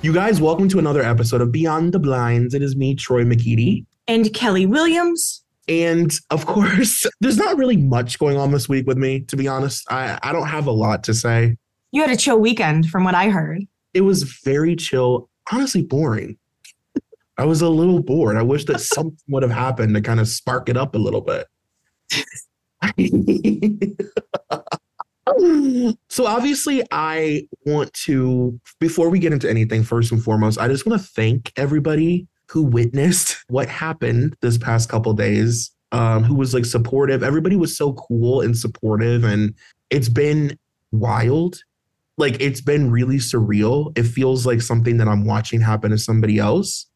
You guys, welcome to another episode of Beyond the Blinds. It is me, Troy McKeady. And Kelly Williams. And, of course, there's not really much going on this week with me, to be honest. I don't have a lot to say. You had a chill weekend, from what I heard. It was very chill. Honestly, boring. I was a little bored. I wish that something would have happened to kind of spark it up a little bit. So obviously I want to, before we get into anything, first and foremost, I just want to thank everybody who witnessed what happened this past couple of days, who was like supportive. Everybody was so cool and supportive, and it's been wild. Like, it's been really surreal. It feels like something that I'm watching happen to somebody else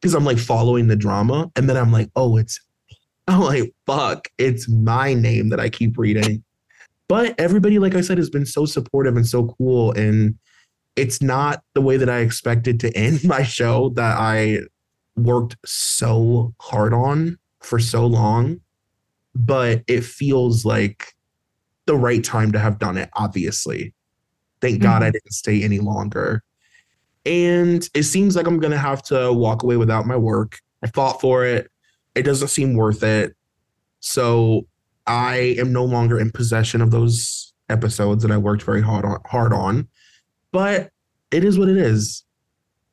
because I'm like following the drama. And then I'm like, oh, I'm like, fuck, it's my name that I keep reading. But everybody, like I said, has been so supportive and so cool. And it's not the way that I expected to end my show that I worked so hard on for so long. But it feels like the right time to have done it, obviously. Thank God I didn't stay any longer. And it seems like I'm going to have to walk away without my work. I fought for it. It doesn't seem worth it. So I am no longer in possession of those episodes that I worked very hard on, but it is what it is.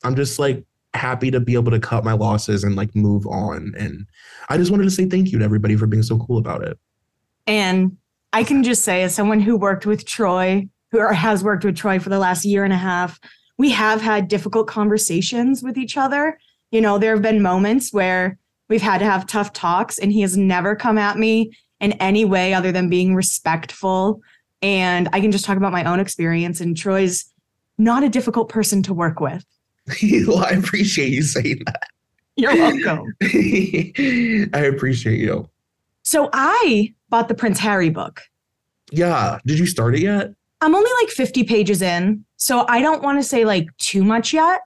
I'm just like happy to be able to cut my losses and like move on. And I just wanted to say thank you to everybody for being so cool about it. And I can just say, as someone who worked with Troy, has worked with Troy for the last year and a half, we have had difficult conversations with each other. You know, there have been moments where we've had to have tough talks, and he has never come at me in any way other than being respectful. And I can just talk about my own experience, and Troy's not a difficult person to work with. Well, I appreciate you saying that. You're welcome. I appreciate you. So I bought the Prince Harry book. Yeah. Did you start it yet? I'm only like 50 pages in, so I don't want to say like too much yet.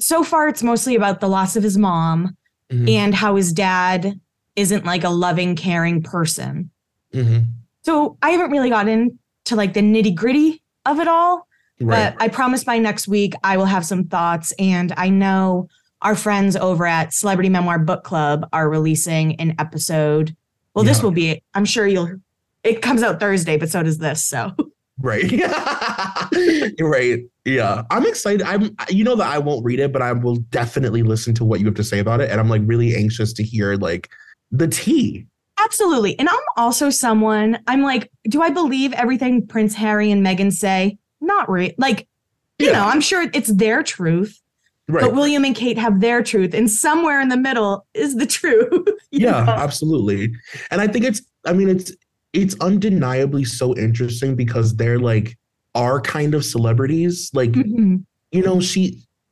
So far, it's mostly about the loss of his mom and how his dad isn't like a loving, caring person. So I haven't really gotten to like the nitty gritty of it all, right. But I promise by next week I will have some thoughts. And I know our friends over at Celebrity Memoir Book Club are releasing an episode. Well, yeah. This will be it. I'm sure it comes out Thursday, but so does this. So. Right. Right. Yeah. I'm excited. You know that I won't read it, but I will definitely listen to what you have to say about it. And I'm like really anxious to hear like the tea. Absolutely. And I'm also someone, I'm like, do I believe everything Prince Harry and Meghan say? Not really. Like, you know, I'm sure it's their truth. Right. But William and Kate have their truth. And somewhere in the middle is the truth. Yeah, absolutely. And I think it's undeniably so interesting because they're like our kind of celebrities. Like, you know,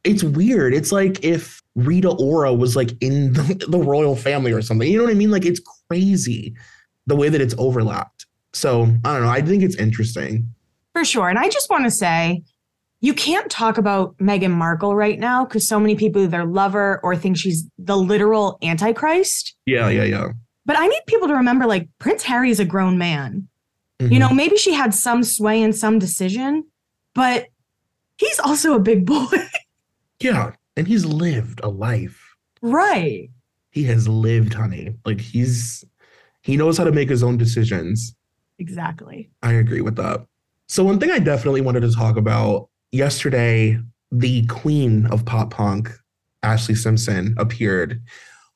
it's weird. It's like if Rita Ora was like in the royal family or something. You know what I mean? Like, it's crazy the way that it's overlapped. So I don't know. I think it's interesting. For sure. And I just want to say, you can't talk about Meghan Markle right now because so many people either love her or think she's the literal Antichrist. Yeah. But I need people to remember, like, Prince Harry is a grown man. Mm-hmm. You know, maybe she had some sway in some decision, but he's also a big boy. Yeah. And he's lived a life. Right. He has lived, honey. Like he knows how to make his own decisions. Exactly. I agree with that. So one thing I definitely wanted to talk about yesterday, the queen of pop punk, Ashlee Simpson, appeared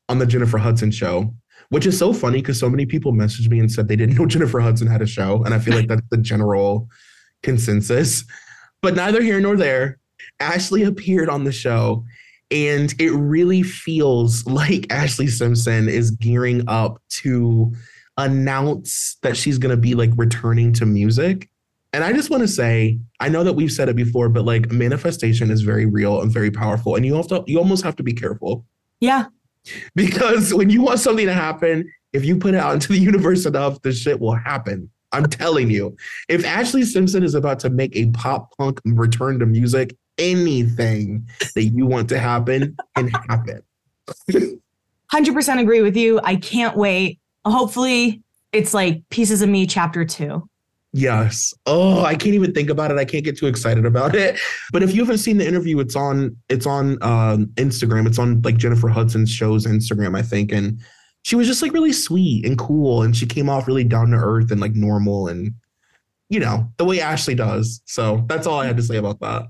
on the Jennifer Hudson show, which is so funny because so many people messaged me and said they didn't know Jennifer Hudson had a show. And I feel like that's the general consensus, but neither here nor there. Ashlee appeared on the show, and it really feels like Ashlee Simpson is gearing up to announce that she's going to be like returning to music. And I just want to say, I know that we've said it before, but like manifestation is very real and very powerful. And you almost have to be careful. Yeah. Because when you want something to happen, if you put it out into the universe enough, the shit will happen. I'm telling you, if Ashlee Simpson is about to make a pop punk return to music, anything that you want to happen can happen. 100% agree with you. I can't wait. Hopefully it's like Pieces of Me chapter 2. Yes. Oh, I can't even think about it. I can't get too excited about it. But if you haven't seen the interview, it's on Instagram. It's on like Jennifer Hudson's show's Instagram, I think. And she was just like really sweet and cool. And she came off really down to earth and like normal and, you know, the way Ashlee does. So that's all I had to say about that.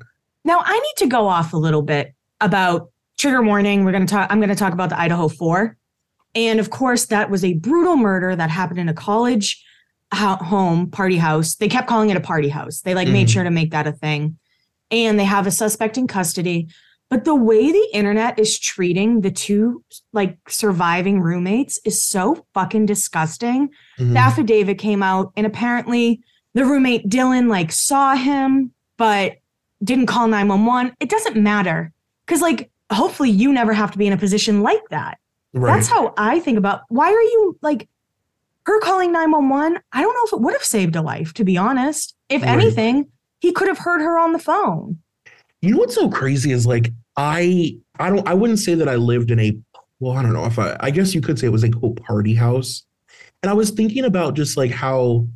Now I need to go off a little bit about trigger warning. I'm going to talk about the Idaho 4. And of course, that was a brutal murder that happened in a college home party house. They kept calling it a party house. They made sure to make that a thing. And they have a suspect in custody. But the way the internet is treating the two like surviving roommates is so fucking disgusting. Mm-hmm. The affidavit came out and apparently the roommate Dylan like saw him, but didn't call 911. It doesn't matter. Cause like, hopefully you never have to be in a position like that. Right. That's how I think about why are you like, her calling 911, I don't know if it would have saved a life, to be honest. If anything, he could have heard her on the phone. You know what's so crazy is like, I wouldn't say that I lived in I guess you could say it was like a party house. And I was thinking about just like how,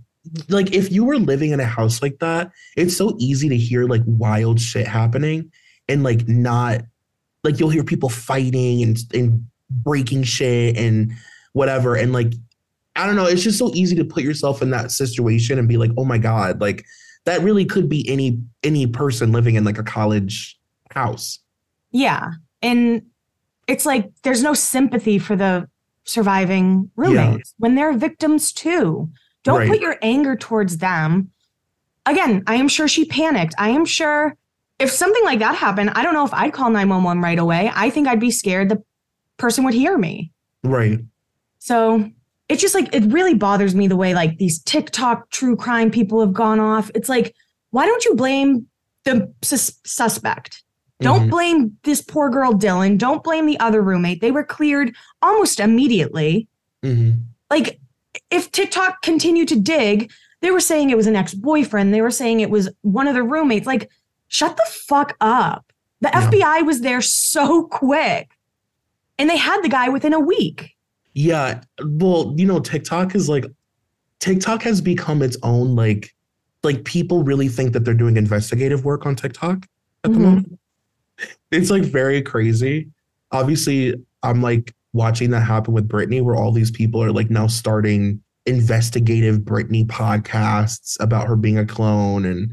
like if you were living in a house like that, it's so easy to hear like wild shit happening and like not, like you'll hear people fighting and breaking shit and whatever. And like, I don't know. It's just so easy to put yourself in that situation and be like, oh, my God, like that really could be any person living in like a college house. Yeah. And it's like there's no sympathy for the surviving roommates when they're victims, too. Don't put your anger towards them. Again, I am sure she panicked. I am sure if something like that happened, I don't know if I'd call 911 right away. I think I'd be scared the person would hear me. Right. So it's just like, it really bothers me the way like these TikTok true crime people have gone off. It's like, why don't you blame the suspect? Don't blame this poor girl, Dylan. Don't blame the other roommate. They were cleared almost immediately. Mm-hmm. Like if TikTok continued to dig, they were saying it was an ex-boyfriend. They were saying it was one of the roommates. Like, shut the fuck up. The FBI was there so quick and they had the guy within a week. Yeah, well, you know, TikTok has become its own, like people really think that they're doing investigative work on TikTok at the moment. It's like very crazy. Obviously, I'm like watching that happen with Britney, where all these people are like now starting investigative Britney podcasts about her being a clone and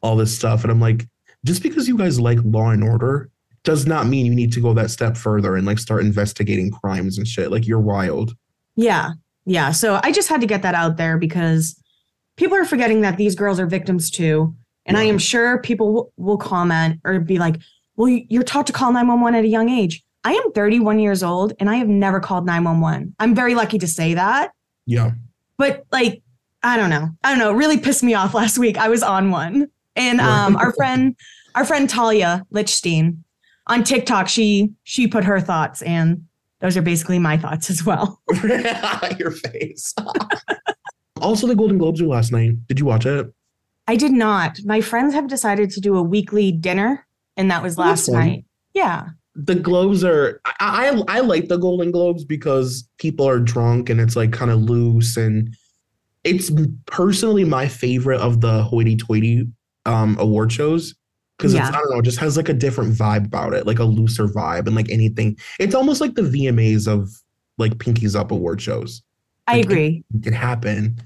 all this stuff. And I'm like, just because you guys like Law and Order does not mean you need to go that step further and like start investigating crimes and shit. Like you're wild. Yeah. Yeah. So I just had to get that out there because people are forgetting that these girls are victims too. And I am sure people will comment or be like, well, you're taught to call 911 at a young age. I am 31 years old and I have never called 911. I'm very lucky to say that. Yeah. But like, I don't know. It really pissed me off last week. I was on one. And our friend Talia Lichstein, on TikTok, she put her thoughts, and those are basically my thoughts as well. Your face. Also, the Golden Globes were last night. Did you watch it? I did not. My friends have decided to do a weekly dinner, and that was last night. Yeah. The Globes are, I like the Golden Globes because people are drunk, and it's like kind of loose, and It's personally my favorite of the hoity-toity award shows because it's, I don't know, it just has like a different vibe about it, like a looser vibe and like anything. It's almost like the VMAs of like Pinkies Up award shows. I agree. It can happen.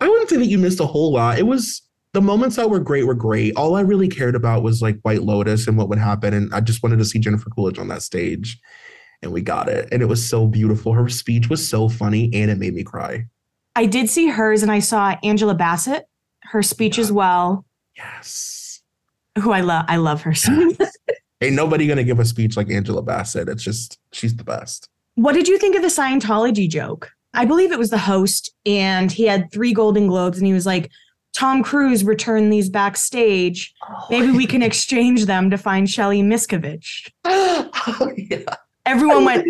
I wouldn't say that you missed a whole lot. It was the moments that were great were great. All I really cared about was like White Lotus and what would happen. And I just wanted to see Jennifer Coolidge on that stage. And we got it. And it was so beautiful. Her speech was so funny and it made me cry. I did see hers and I saw Angela Bassett, her speech as well. Yes. Who I love. I love her speech. Yes. Ain't nobody going to give a speech like Angela Bassett. It's just, she's the best. What did you think of the Scientology joke? I believe it was the host and he had 3 Golden Globes and he was like, Tom Cruise returned these backstage. Maybe we can exchange them to find Shelly Miskovich. Oh, yeah. Everyone went,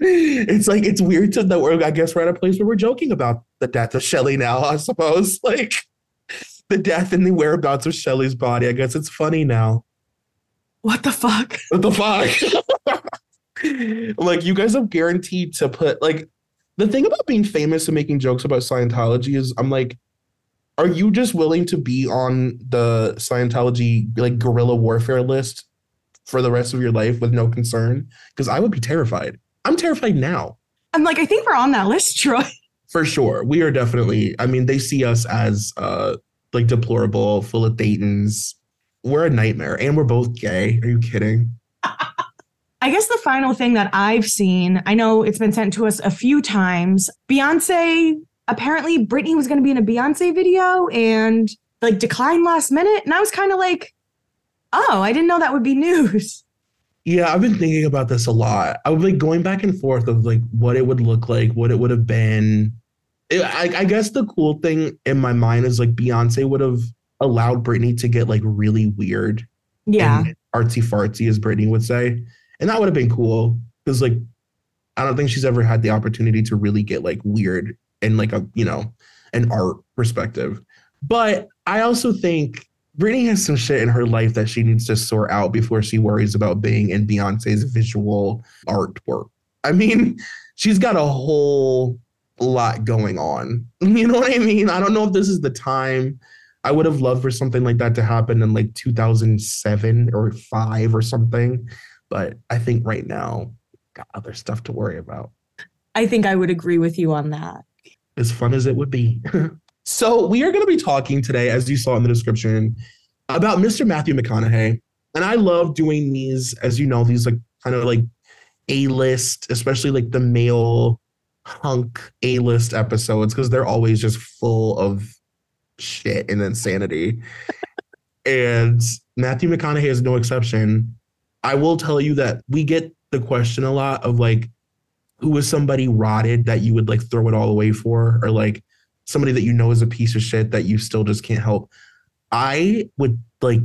it's like, it's weird to know, I guess we're at a place where we're joking about the death of Shelly now, I suppose. Like, the death and the whereabouts of Shelly's body. I guess it's funny now. What the fuck? What the fuck? Like, you guys have guaranteed to put, like, the thing about being famous and making jokes about Scientology is I'm like, are you just willing to be on the Scientology, like, guerrilla warfare list for the rest of your life with no concern? Because I would be terrified. I'm terrified now. I'm like, I think we're on that list, Troy. For sure. We are definitely. I mean, they see us as like deplorable, full of Thetans. We're a nightmare and we're both gay. Are you kidding? I guess the final thing that I've seen, I know it's been sent to us a few times. Beyonce, apparently Britney was going to be in a Beyonce video and like declined last minute. And I was kind of like, oh, I didn't know that would be news. Yeah, I've been thinking about this a lot. I was like going back and forth of like what it would look like, what it would have been. I guess the cool thing in my mind is like Beyonce would have allowed Britney to get like really weird. Yeah. Artsy fartsy, as Britney would say. And that would have been cool because, like, I don't think she's ever had the opportunity to really get, like, weird in, like, a, you know, an art perspective. But I also think Britney has some shit in her life that she needs to sort out before she worries about being in Beyonce's visual artwork. I mean, she's got a whole lot going on. You know what I mean? I don't know if this is the time. I would have loved for something like that to happen in, like, 2007 or 5 or something. But I think right now, got other stuff to worry about. I think I would agree with you on that. As fun as it would be. So we are going to be talking today, as you saw in the description, about Mr. Matthew McConaughey. And I love doing these, as you know, these like kind of like A-list, especially like the male hunk A-list episodes, because they're always just full of shit and insanity. And Matthew McConaughey is no exception. I will tell you that we get the question a lot of like, who is somebody rotted that you would like throw it all away for? Or like somebody that you know is a piece of shit that you still just can't help. I would like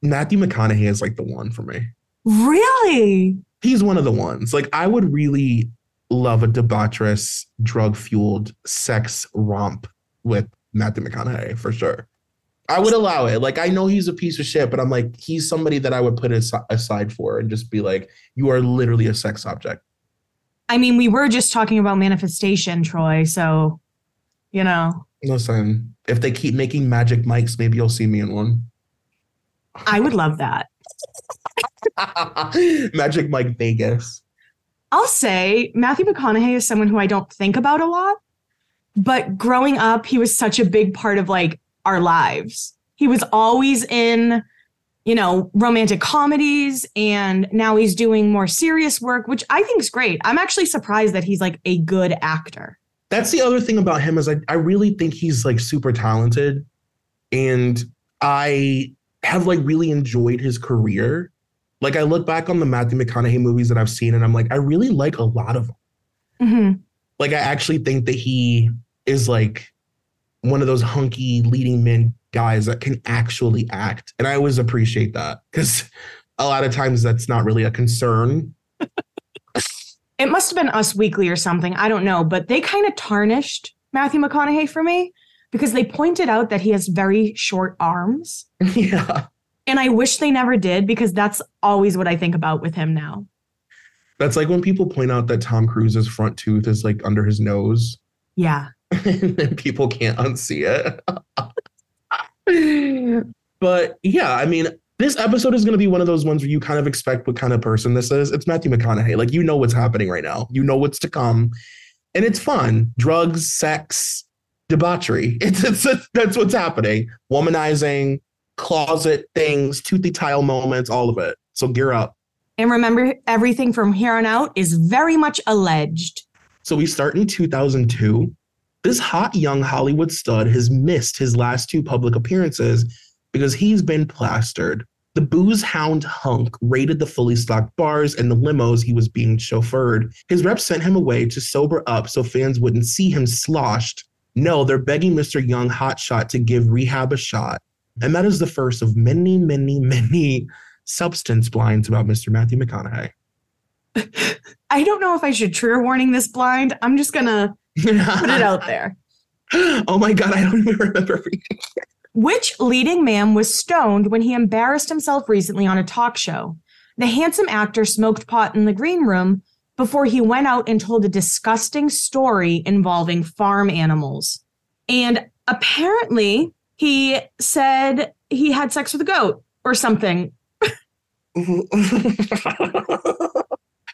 Matthew McConaughey is like the one for me. Really? He's one of the ones. Like I would really love a debaucherous, drug-fueled sex romp with Matthew McConaughey for sure. I would allow it. Like, I know he's a piece of shit, but I'm like, he's somebody that I would put aside for and just be like, you are literally a sex object. I mean, we were just talking about manifestation, Troy. So, you know. Listen, if they keep making magic mics, maybe you'll see me in one. I would love that. Magic Mike Vegas. I'll say Matthew McConaughey is someone who I don't think about a lot. But growing up, he was such a big part of like, our lives. He was always in, you know, romantic comedies, and now he's doing more serious work, which I think is great. I'm actually surprised that he's like a good actor. That's the other thing about him is I really think he's like super talented, and I have like really enjoyed his career. Like I look back on the Matthew McConaughey movies that I've seen, and I'm like, I really like a lot of them. Mm-hmm. Like I actually think that he is like one of those hunky leading men guys that can actually act. And I always appreciate that because a lot of times that's not really a concern. It must have been Us Weekly or something. I don't know. But they kind of tarnished Matthew McConaughey for me because they pointed out that he has very short arms. Yeah. And I wish they never did because that's always what I think about with him now. That's like when people point out that Tom Cruise's front tooth is like under his nose. Yeah. And then people can't unsee it. But yeah, I mean, this episode is going to be one of those ones where you kind of expect what kind of person this is. It's Matthew McConaughey. Like, you know what's happening right now. You know what's to come. And it's fun. Drugs, sex, debauchery. That's what's happening. Womanizing, closet things, Toothy Tile moments, all of it. So gear up. And remember, everything from here on out is very much alleged. So we start in 2002. This hot young Hollywood stud has missed his last two public appearances because he's been plastered. The booze hound hunk raided the fully stocked bars and the limos he was being chauffeured. His reps sent him away to sober up so fans wouldn't see him sloshed. No, they're begging Mr. Young Hotshot to give rehab a shot. And that is the first of many, many, many substance blinds about Mr. Matthew McConaughey. I don't know if I should trigger warning this blind. I'm just going to put it out there. Oh my God, I don't even remember. Which leading man was stoned when he embarrassed himself recently on a talk show? The handsome actor smoked pot in the green room before he went out and told a disgusting story involving farm animals. And apparently he said he had sex with a goat or something.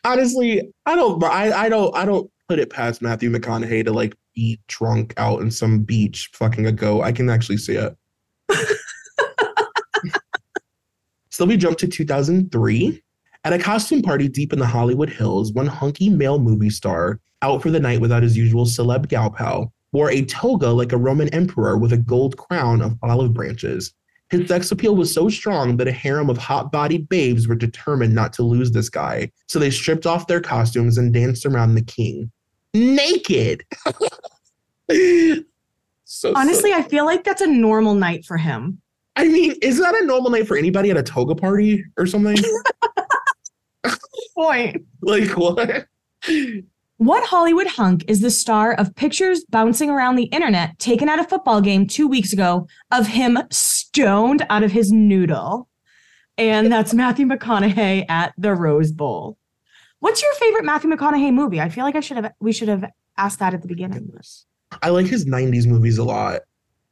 Honestly, I don't put it past Matthew McConaughey to like be drunk out in some beach fucking a goat. I can actually see it. So we jump to 2003. At a costume party deep in the Hollywood Hills, one hunky male movie star, out for the night without his usual celeb gal pal, wore a toga like a Roman emperor with a gold crown of olive branches. His sex appeal was so strong that a harem of hot-bodied babes were determined not to lose this guy, so they stripped off their costumes and danced around the king. Naked! Honestly, I feel like that's a normal night for him. I mean, is that a normal night for anybody at a toga party or something? Point. Like, what? What Hollywood hunk is the star of pictures bouncing around the internet taken at a football game 2 weeks ago of him stoned out of his noodle? And that's Matthew McConaughey at the Rose Bowl. What's your favorite Matthew McConaughey movie? I feel like we should have asked that at the beginning. I like his 90s movies a lot.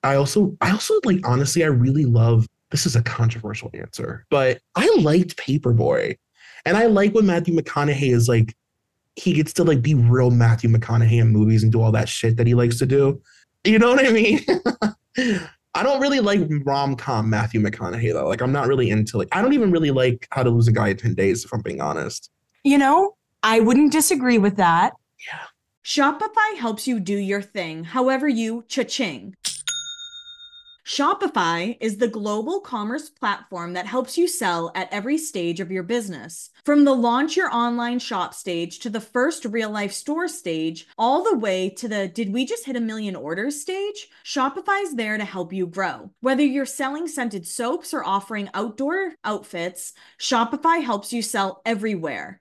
I also like, honestly, I really love, this is a controversial answer, but I liked Paperboy. And I like when Matthew McConaughey is like, he gets to like be real Matthew McConaughey in movies and do all that shit that he likes to do. You know what I mean? I don't really like rom-com Matthew McConaughey though. Like, I'm not really into like, I don't even really like How to Lose a Guy in 10 Days, if I'm being honest. You know, I wouldn't disagree with that. Yeah. Shopify helps you do your thing, however you cha-ching. Shopify is the global commerce platform that helps you sell at every stage of your business. From the launch your online shop stage to the first real life store stage, all the way to the did we just hit a million orders stage, Shopify's there to help you grow. Whether you're selling scented soaps or offering outdoor outfits, Shopify helps you sell everywhere.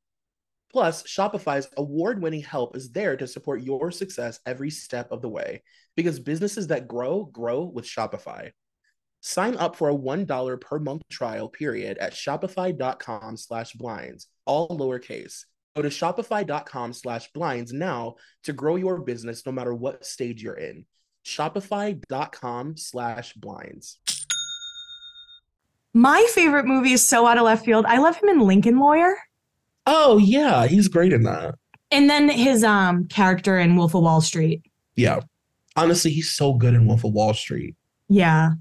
Plus, Shopify's award-winning help is there to support your success every step of the way, because businesses that grow, grow with Shopify. Sign up for a $1 per month trial period at shopify.com/blinds, all lowercase. Go to shopify.com/blinds now to grow your business no matter what stage you're in. Shopify.com/blinds. My favorite movie is so out of left field. I love him in Lincoln Lawyer. Oh, yeah. He's great in that. And then his character in Wolf of Wall Street. Yeah. Honestly, he's so good in Wolf of Wall Street. Yeah.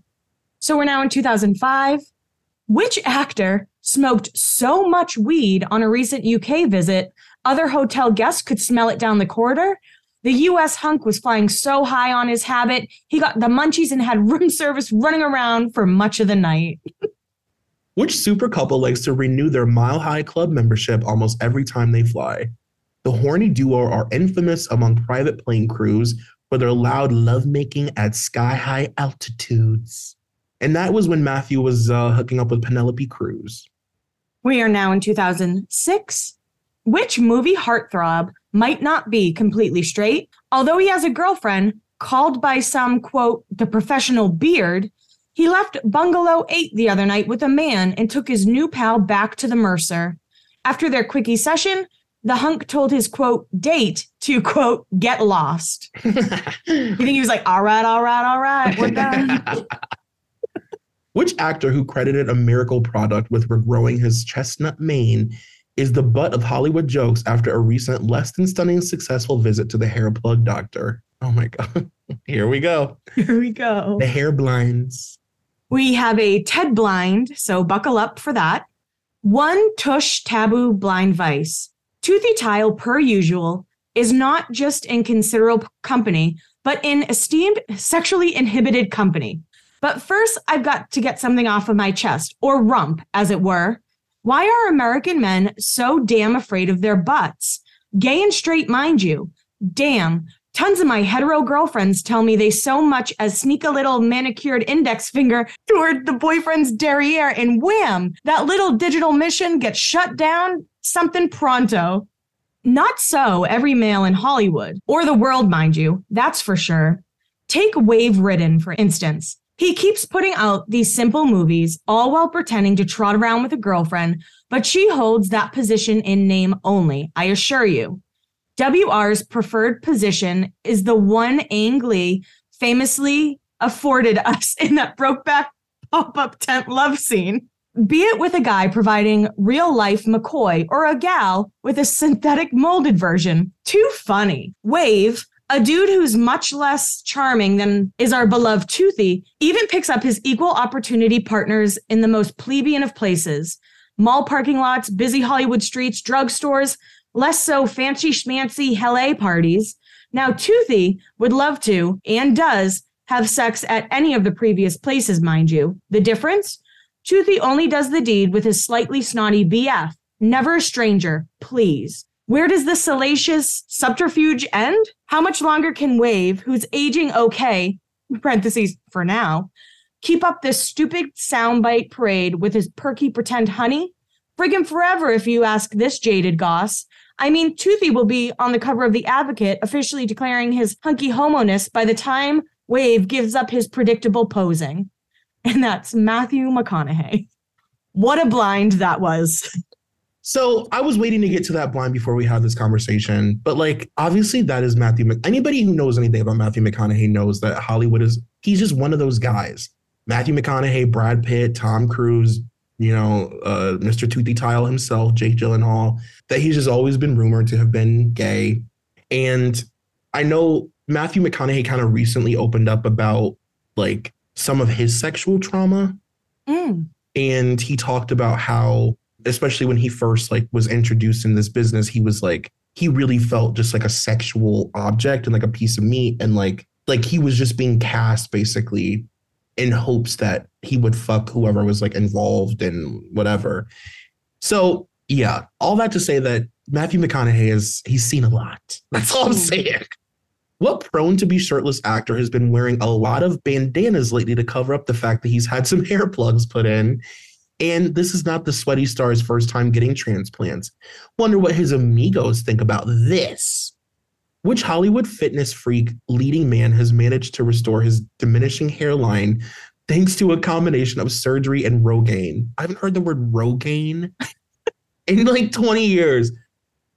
So we're now in 2005. Which actor smoked so much weed on a recent UK visit, other hotel guests could smell it down the corridor? The US hunk was flying so high on his habit, he got the munchies and had room service running around for much of the night. Which super couple likes to renew their Mile High Club membership almost every time they fly? The horny duo are infamous among private plane crews for their loud lovemaking at sky-high altitudes. And that was when Matthew was hooking up with Penelope Cruz. We are now in 2006. Which movie heartthrob might not be completely straight, although he has a girlfriend called by some, quote, the professional beard? He left Bungalow 8 the other night with a man and took his new pal back to the Mercer. After their quickie session, the hunk told his, quote, date to, quote, get lost. You think he was like, all right, we're done. Which actor who credited a miracle product with regrowing his chestnut mane is the butt of Hollywood jokes after a recent less than stunning successful visit to the hair plug doctor? Oh my God. Here we go. The hair blinds. We have a Ted blind, so buckle up for that. One tush taboo blind vice. Toothy Tile, per usual, is not just in considerable company, but in esteemed sexually inhibited company. But first, I've got to get something off of my chest, or rump, as it were. Why are American men so damn afraid of their butts? Gay and straight, mind you. Damn. Tons of my hetero girlfriends tell me they so much as sneak a little manicured index finger toward the boyfriend's derriere and wham, that little digital mission gets shut down something pronto. Not so every male in Hollywood, or the world, mind you, that's for sure. Take Wave Ridden, for instance. He keeps putting out these simple movies, all while pretending to trot around with a girlfriend, but she holds that position in name only, I assure you. WR's preferred position is the one Ang Lee famously afforded us in that Brokeback pop-up tent love scene. Be it with a guy providing real-life McCoy or a gal with a synthetic molded version. Too funny. Wave, a dude who's much less charming than is our beloved Toothy, even picks up his equal opportunity partners in the most plebeian of places. Mall parking lots, busy Hollywood streets, drugstores, less so fancy schmancy hell-a parties. Now, Toothy would love to, and does, have sex at any of the previous places, mind you. The difference? Toothy only does the deed with his slightly snotty BF. Never a stranger, please. Where does the salacious subterfuge end? How much longer can Wave, who's aging okay, parentheses for now, keep up this stupid soundbite parade with his perky pretend honey? Friggin' forever, if you ask this jaded goss. I mean, Toothy will be on the cover of The Advocate, officially declaring his hunky homo-ness by the time Wave gives up his predictable posing. And that's Matthew McConaughey. What a blind that was. So I was waiting to get to that blind before we had this conversation. But like, obviously that is Matthew. Anybody who knows anything about Matthew McConaughey knows that Hollywood is, he's just one of those guys. Matthew McConaughey, Brad Pitt, Tom Cruise, you know, Mr. Toothy Tile himself, Jake Gyllenhaal, that he's just always been rumored to have been gay. And I know Matthew McConaughey kind of recently opened up about like some of his sexual trauma. Mm. And he talked about how, especially when he first like was introduced in this business, he was like, he really felt just like a sexual object and like a piece of meat. And like he was just being cast basically in hopes that he would fuck whoever was like involved and whatever. So yeah, all that to say that Matthew McConaughey he's seen a lot. That's all I'm saying. What prone to be shirtless actor has been wearing a lot of bandanas lately to cover up the fact that he's had some hair plugs put in? And this is not the sweaty star's first time getting transplants. Wonder what his amigos think about this. Which Hollywood fitness freak leading man has managed to restore his diminishing hairline thanks to a combination of surgery and Rogaine? I haven't heard the word Rogaine in like 20 years.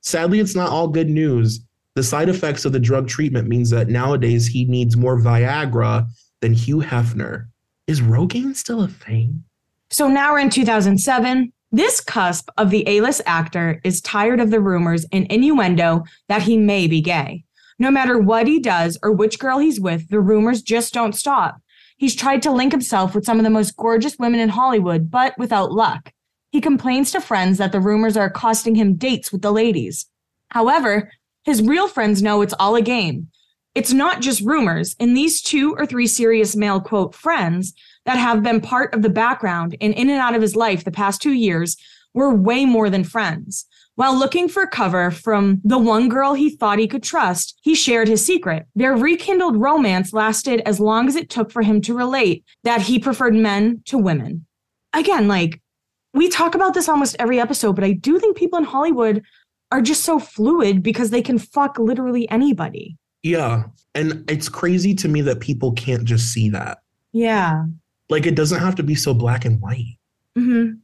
Sadly, it's not all good news. The side effects of the drug treatment means that nowadays he needs more Viagra than Hugh Hefner. Is Rogaine still a thing? So now we're in 2007. This cusp of the A-list actor is tired of the rumors and innuendo that he may be gay. No matter what he does or which girl he's with, the rumors just don't stop. He's tried to link himself with some of the most gorgeous women in Hollywood, but without luck. He complains to friends that the rumors are costing him dates with the ladies. However, his real friends know it's all a game. It's not just rumors, and these 2 or 3 serious male, quote, friends that have been part of the background and in and out of his life the past 2 years were way more than friends. While looking for cover from the one girl he thought he could trust, he shared his secret. Their rekindled romance lasted as long as it took for him to relate that he preferred men to women. Again, like, we talk about this almost every episode, but I do think people in Hollywood are just so fluid because they can fuck literally anybody. Yeah. And it's crazy to me that people can't just see that. Yeah. Like, it doesn't have to be so black and white. Mm-hmm.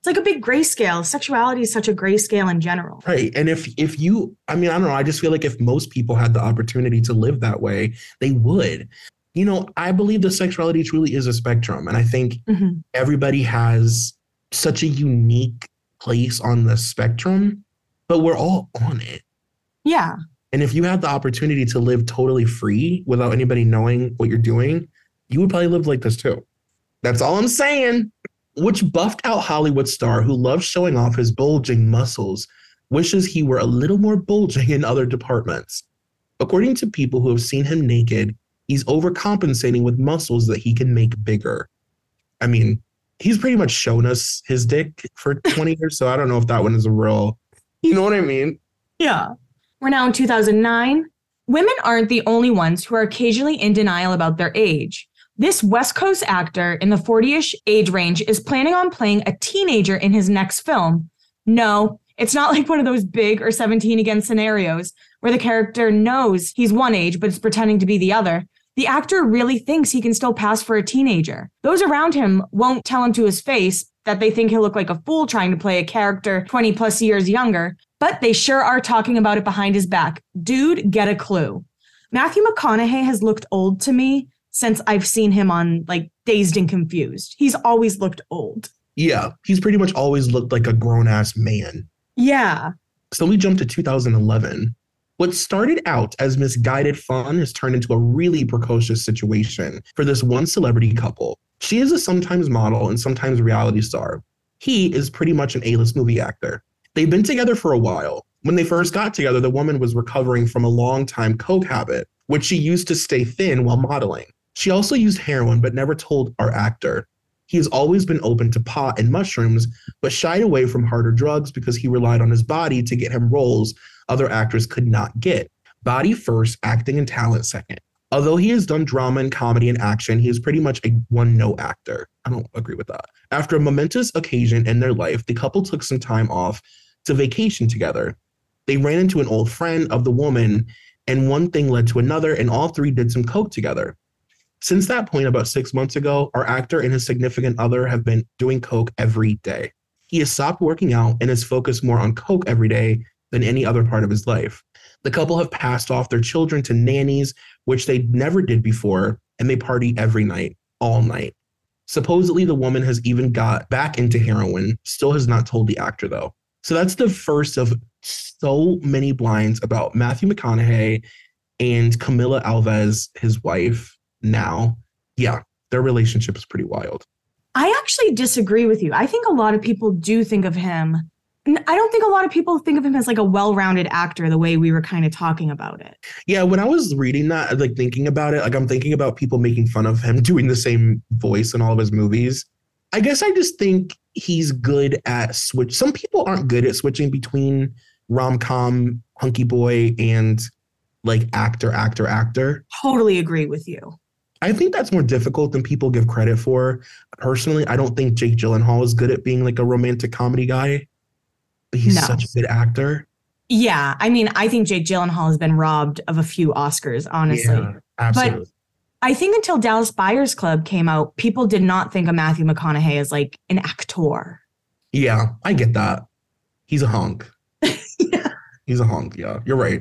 It's like a big grayscale. Sexuality is such a grayscale in general. Right. And if you, I mean, I don't know. I just feel like if most people had the opportunity to live that way, they would. You know, I believe that sexuality truly is a spectrum. And I think everybody has such a unique place on the spectrum, but we're all on it. Yeah. And if you had the opportunity to live totally free without anybody knowing what you're doing, you would probably live like this too. That's all I'm saying. Which buffed-out Hollywood star who loves showing off his bulging muscles wishes he were a little more bulging in other departments? According to people who have seen him naked, he's overcompensating with muscles that he can make bigger. I mean, he's pretty much shown us his dick for 20 years, so I don't know if that one is a real... You know what I mean? Yeah. We're now in 2009. Women aren't the only ones who are occasionally in denial about their age. This West Coast actor in the 40-ish age range is planning on playing a teenager in his next film. No, it's not like one of those big or 17 again scenarios where the character knows he's one age but is pretending to be the other. The actor really thinks he can still pass for a teenager. Those around him won't tell him to his face that they think he'll look like a fool trying to play a character 20 plus years younger, but they sure are talking about it behind his back. Dude, get a clue. Matthew McConaughey has looked old to me since I've seen him on, like, Dazed and Confused. He's always looked old. Yeah, he's pretty much always looked like a grown-ass man. Yeah. So we jump to 2011. What started out as misguided fun has turned into a really precocious situation for this one celebrity couple. She is a sometimes model and sometimes reality star. He is pretty much an A-list movie actor. They've been together for a while. When they first got together, the woman was recovering from a long-time coke habit, which she used to stay thin while modeling. She also used heroin, but never told our actor. He has always been open to pot and mushrooms, but shied away from harder drugs because he relied on his body to get him roles other actors could not get. Body first, acting and talent second. Although he has done drama and comedy and action, he is pretty much a one-note actor. I don't agree with that. After a momentous occasion in their life, the couple took some time off to vacation together. They ran into an old friend of the woman, and one thing led to another, and all three did some coke together. Since that point, about 6 months ago, our actor and his significant other have been doing coke every day. He has stopped working out and is focused more on coke every day than any other part of his life. The couple have passed off their children to nannies, which they never did before, and they party every night, all night. Supposedly, the woman has even got back into heroin, still has not told the actor, though. So that's the first of so many blinds about Matthew McConaughey and Camila Alves, his wife. Now, yeah, their relationship is pretty wild. I actually disagree with you. I think a lot of people do think of him. I don't think a lot of people think of him as like a well-rounded actor the way we were kind of talking about it. Yeah, when I was reading that, like thinking about it, like I'm thinking about people making fun of him doing the same voice in all of his movies. I guess I just think he's good at switch. Some people aren't good at switching between rom-com, hunky boy, and like actor. Totally agree with you. I think that's more difficult than people give credit for. Personally, I don't think Jake Gyllenhaal is good at being like a romantic comedy guy, but he's such a good actor. Yeah. I mean, I think Jake Gyllenhaal has been robbed of a few Oscars, honestly. Yeah, absolutely. But I think until Dallas Buyers Club came out, people did not think of Matthew McConaughey as like an actor. Yeah, I get that. He's a hunk. Yeah. He's a hunk. Yeah, you're right.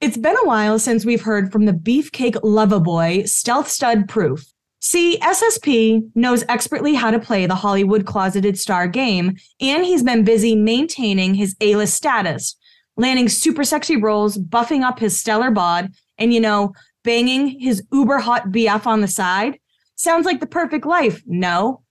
It's been a while since we've heard from the beefcake lover boy, stealth stud Proof. See, SSP knows expertly how to play the Hollywood closeted star game, and he's been busy maintaining his A-list status, landing super sexy roles, buffing up his stellar bod, and, you know, banging his uber hot BF on the side. Sounds like the perfect life. No.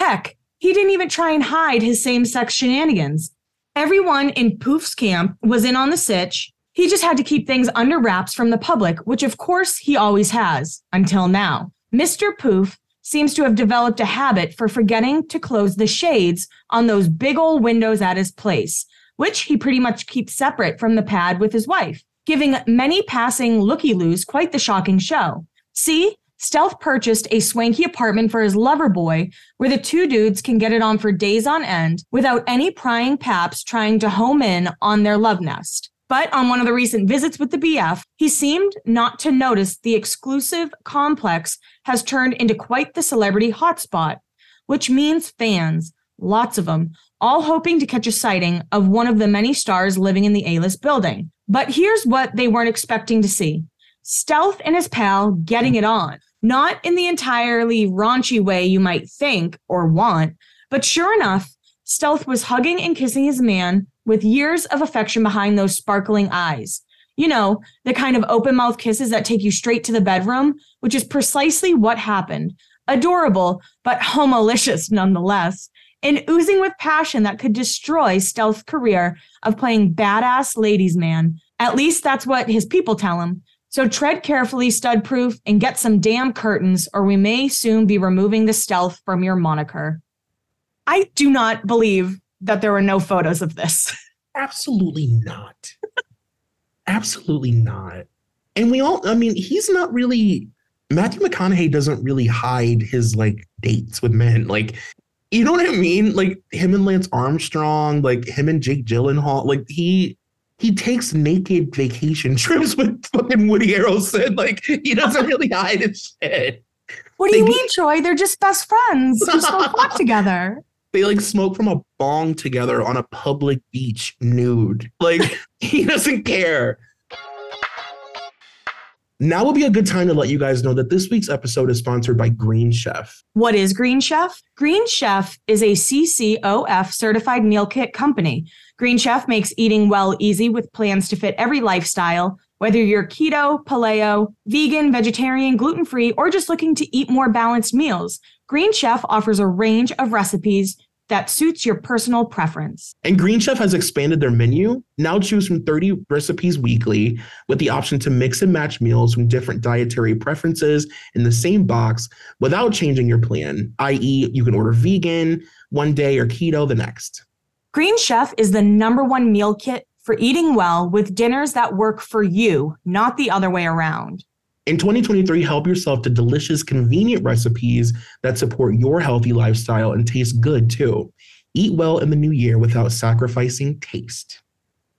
Heck, he didn't even try and hide his same-sex shenanigans. Everyone in Poof's camp was in on the sitch. He just had to keep things under wraps from the public, which of course he always has, until now. Mr. Poof seems to have developed a habit for forgetting to close the shades on those big old windows at his place, which he pretty much keeps separate from the pad with his wife, giving many passing looky-loos quite the shocking show. See, Stealth purchased a swanky apartment for his lover boy where the two dudes can get it on for days on end without any prying paps trying to home in on their love nest. But on one of the recent visits with the BF, he seemed not to notice the exclusive complex has turned into quite the celebrity hotspot, which means fans, lots of them, all hoping to catch a sighting of one of the many stars living in the A-list building. But here's what they weren't expecting to see. Stealth and his pal getting it on. Not in the entirely raunchy way you might think or want, but sure enough, Stealth was hugging and kissing his man with years of affection behind those sparkling eyes. You know, the kind of open mouth kisses that take you straight to the bedroom, which is precisely what happened. Adorable, but homolicious nonetheless, and oozing with passion that could destroy Stealth's career of playing badass ladies man. At least that's what his people tell him. So tread carefully, stud proof, and get some damn curtains, or we may soon be removing the Stealth from your moniker. I do not believe that there were no photos of this. Absolutely not. Absolutely not. And we all, I mean, he's not really, Matthew McConaughey doesn't really hide his like dates with men. Like, you know what I mean? Like him and Lance Armstrong, like him and Jake Gyllenhaal, like he takes naked vacation trips with fucking Woody Harrelson. Like he doesn't really hide his shit. What do you mean, Troy? They're just best friends who smoke pot together. They like smoke from a bong together on a public beach nude. Like he doesn't care. Now would be a good time to let you guys know that this week's episode is sponsored by Green Chef. What is Green Chef? Green Chef is a CCOF certified meal kit company. Green Chef makes eating well easy with plans to fit every lifestyle, whether you're keto, paleo, vegan, vegetarian, gluten-free, or just looking to eat more balanced meals. Green Chef offers a range of recipes that suits your personal preference. And Green Chef has expanded their menu. Now choose from 30 recipes weekly with the option to mix and match meals from different dietary preferences in the same box without changing your plan, i.e. you can order vegan one day or keto the next. Green Chef is the #1 meal kit for eating well with dinners that work for you, not the other way around. In 2023, help yourself to delicious, convenient recipes that support your healthy lifestyle and taste good, too. Eat well in the new year without sacrificing taste.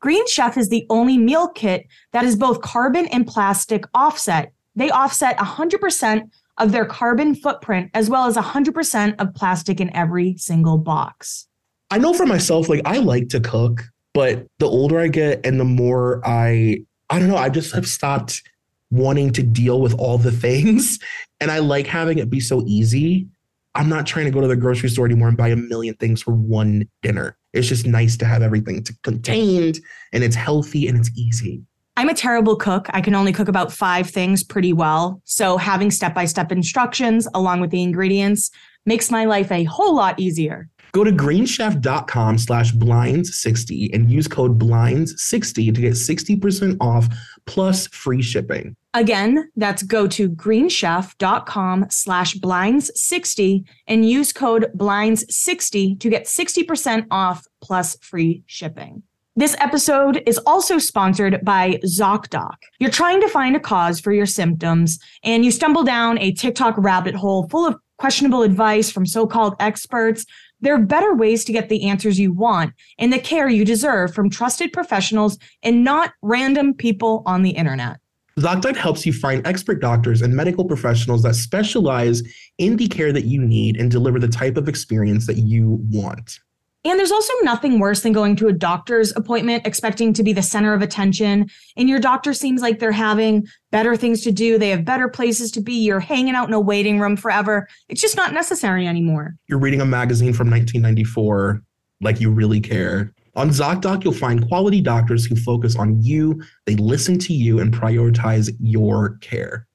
Green Chef is the only meal kit that is both carbon and plastic offset. They offset 100% of their carbon footprint, as well as 100% of plastic in every single box. I know for myself, like, I like to cook, but the older I get and the more I don't know, I just have stopped wanting to deal with all the things. And I like having it be so easy. I'm not trying to go to the grocery store anymore and buy a million things for one dinner. It's just nice to have everything contained and it's healthy and it's easy. I'm a terrible cook. I can only cook about 5 things pretty well. So having step-by-step instructions along with the ingredients makes my life a whole lot easier. Go to greenchef.com/blinds60 and use code blinds60 to get 60% off plus free shipping. Again, that's go to greenchef.com/blinds60 and use code blinds60 to get 60% off plus free shipping. This episode is also sponsored by ZocDoc. You're trying to find a cause for your symptoms and you stumble down a TikTok rabbit hole full of questionable advice from so-called experts. There are better ways to get the answers you want and the care you deserve from trusted professionals and not random people on the internet. ZocDoc helps you find expert doctors and medical professionals that specialize in the care that you need and deliver the type of experience that you want. And there's also nothing worse than going to a doctor's appointment expecting to be the center of attention. And your doctor seems like they're having better things to do. They have better places to be. You're hanging out in a waiting room forever. It's just not necessary anymore. You're reading a magazine from 1994, like you really care. On ZocDoc, you'll find quality doctors who focus on you. They listen to you and prioritize your care.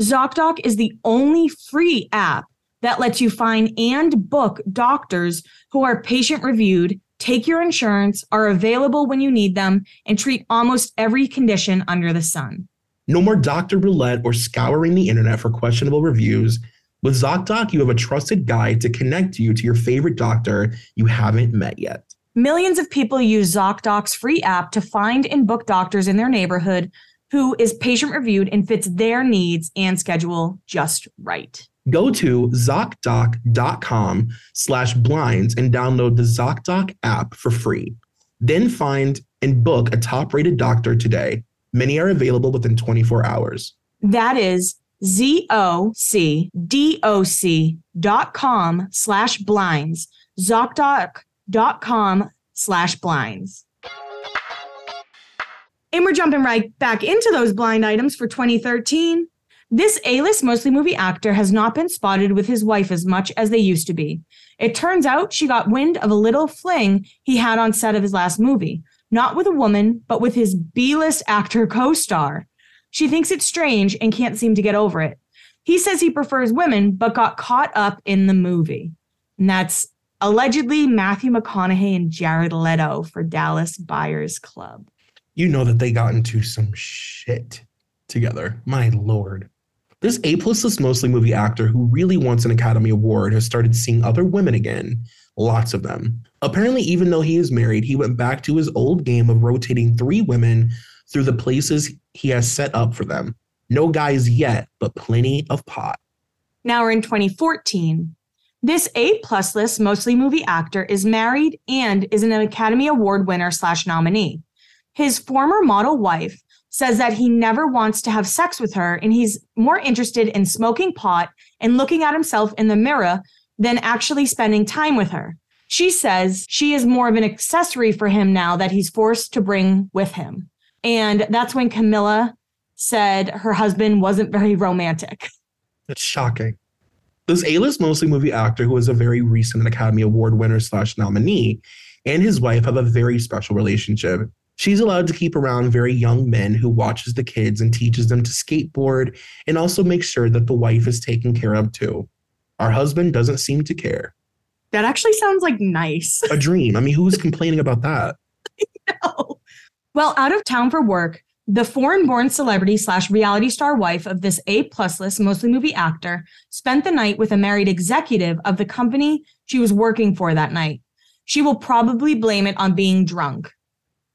ZocDoc is the only free app that lets you find and book doctors who are patient-reviewed, take your insurance, are available when you need them, and treat almost every condition under the sun. No more doctor roulette or scouring the internet for questionable reviews. With ZocDoc, you have a trusted guide to connect you to your favorite doctor you haven't met yet. Millions of people use ZocDoc's free app to find and book doctors in their neighborhood who is patient-reviewed and fits their needs and schedule just right. Go to ZocDoc.com/blinds and download the ZocDoc app for free. Then find and book a top-rated doctor today. Many are available within 24 hours. That is ZocDoc.com/blinds. ZocDoc.com/blinds. And we're jumping right back into those blind items for 2013. This A-list mostly movie actor has not been spotted with his wife as much as they used to be. It turns out she got wind of a little fling he had on set of his last movie, not with a woman, but with his B-list actor co-star. She thinks it's strange and can't seem to get over it. He says he prefers women, but got caught up in the movie. And that's allegedly Matthew McConaughey and Jared Leto for Dallas Buyers Club. You know that they got into some shit together. My Lord. This A-plus mostly movie actor who really wants an Academy Award has started seeing other women again, lots of them. Apparently, even though he is married, he went back to his old game of rotating 3 women through the places he has set up for them. No guys yet, but plenty of pot. Now we're in 2014. This A-plus list mostly movie actor is married and is an Academy Award winner / nominee. His former model wife says that he never wants to have sex with her and he's more interested in smoking pot and looking at himself in the mirror than actually spending time with her. She says she is more of an accessory for him now that he's forced to bring with him. And that's when Camila said her husband wasn't very romantic. That's shocking. This A-list mostly movie actor who is a very recent Academy Award winner / nominee and his wife have a very special relationship. She's allowed to keep around very young men who watches the kids and teaches them to skateboard and also makes sure that the wife is taken care of too. Our husband doesn't seem to care. That actually sounds like nice. A dream. I mean, who's complaining about that? No. Well, out of town for work, the foreign-born celebrity / reality star wife of this A-plus list mostly movie actor spent the night with a married executive of the company she was working for that night. She will probably blame it on being drunk.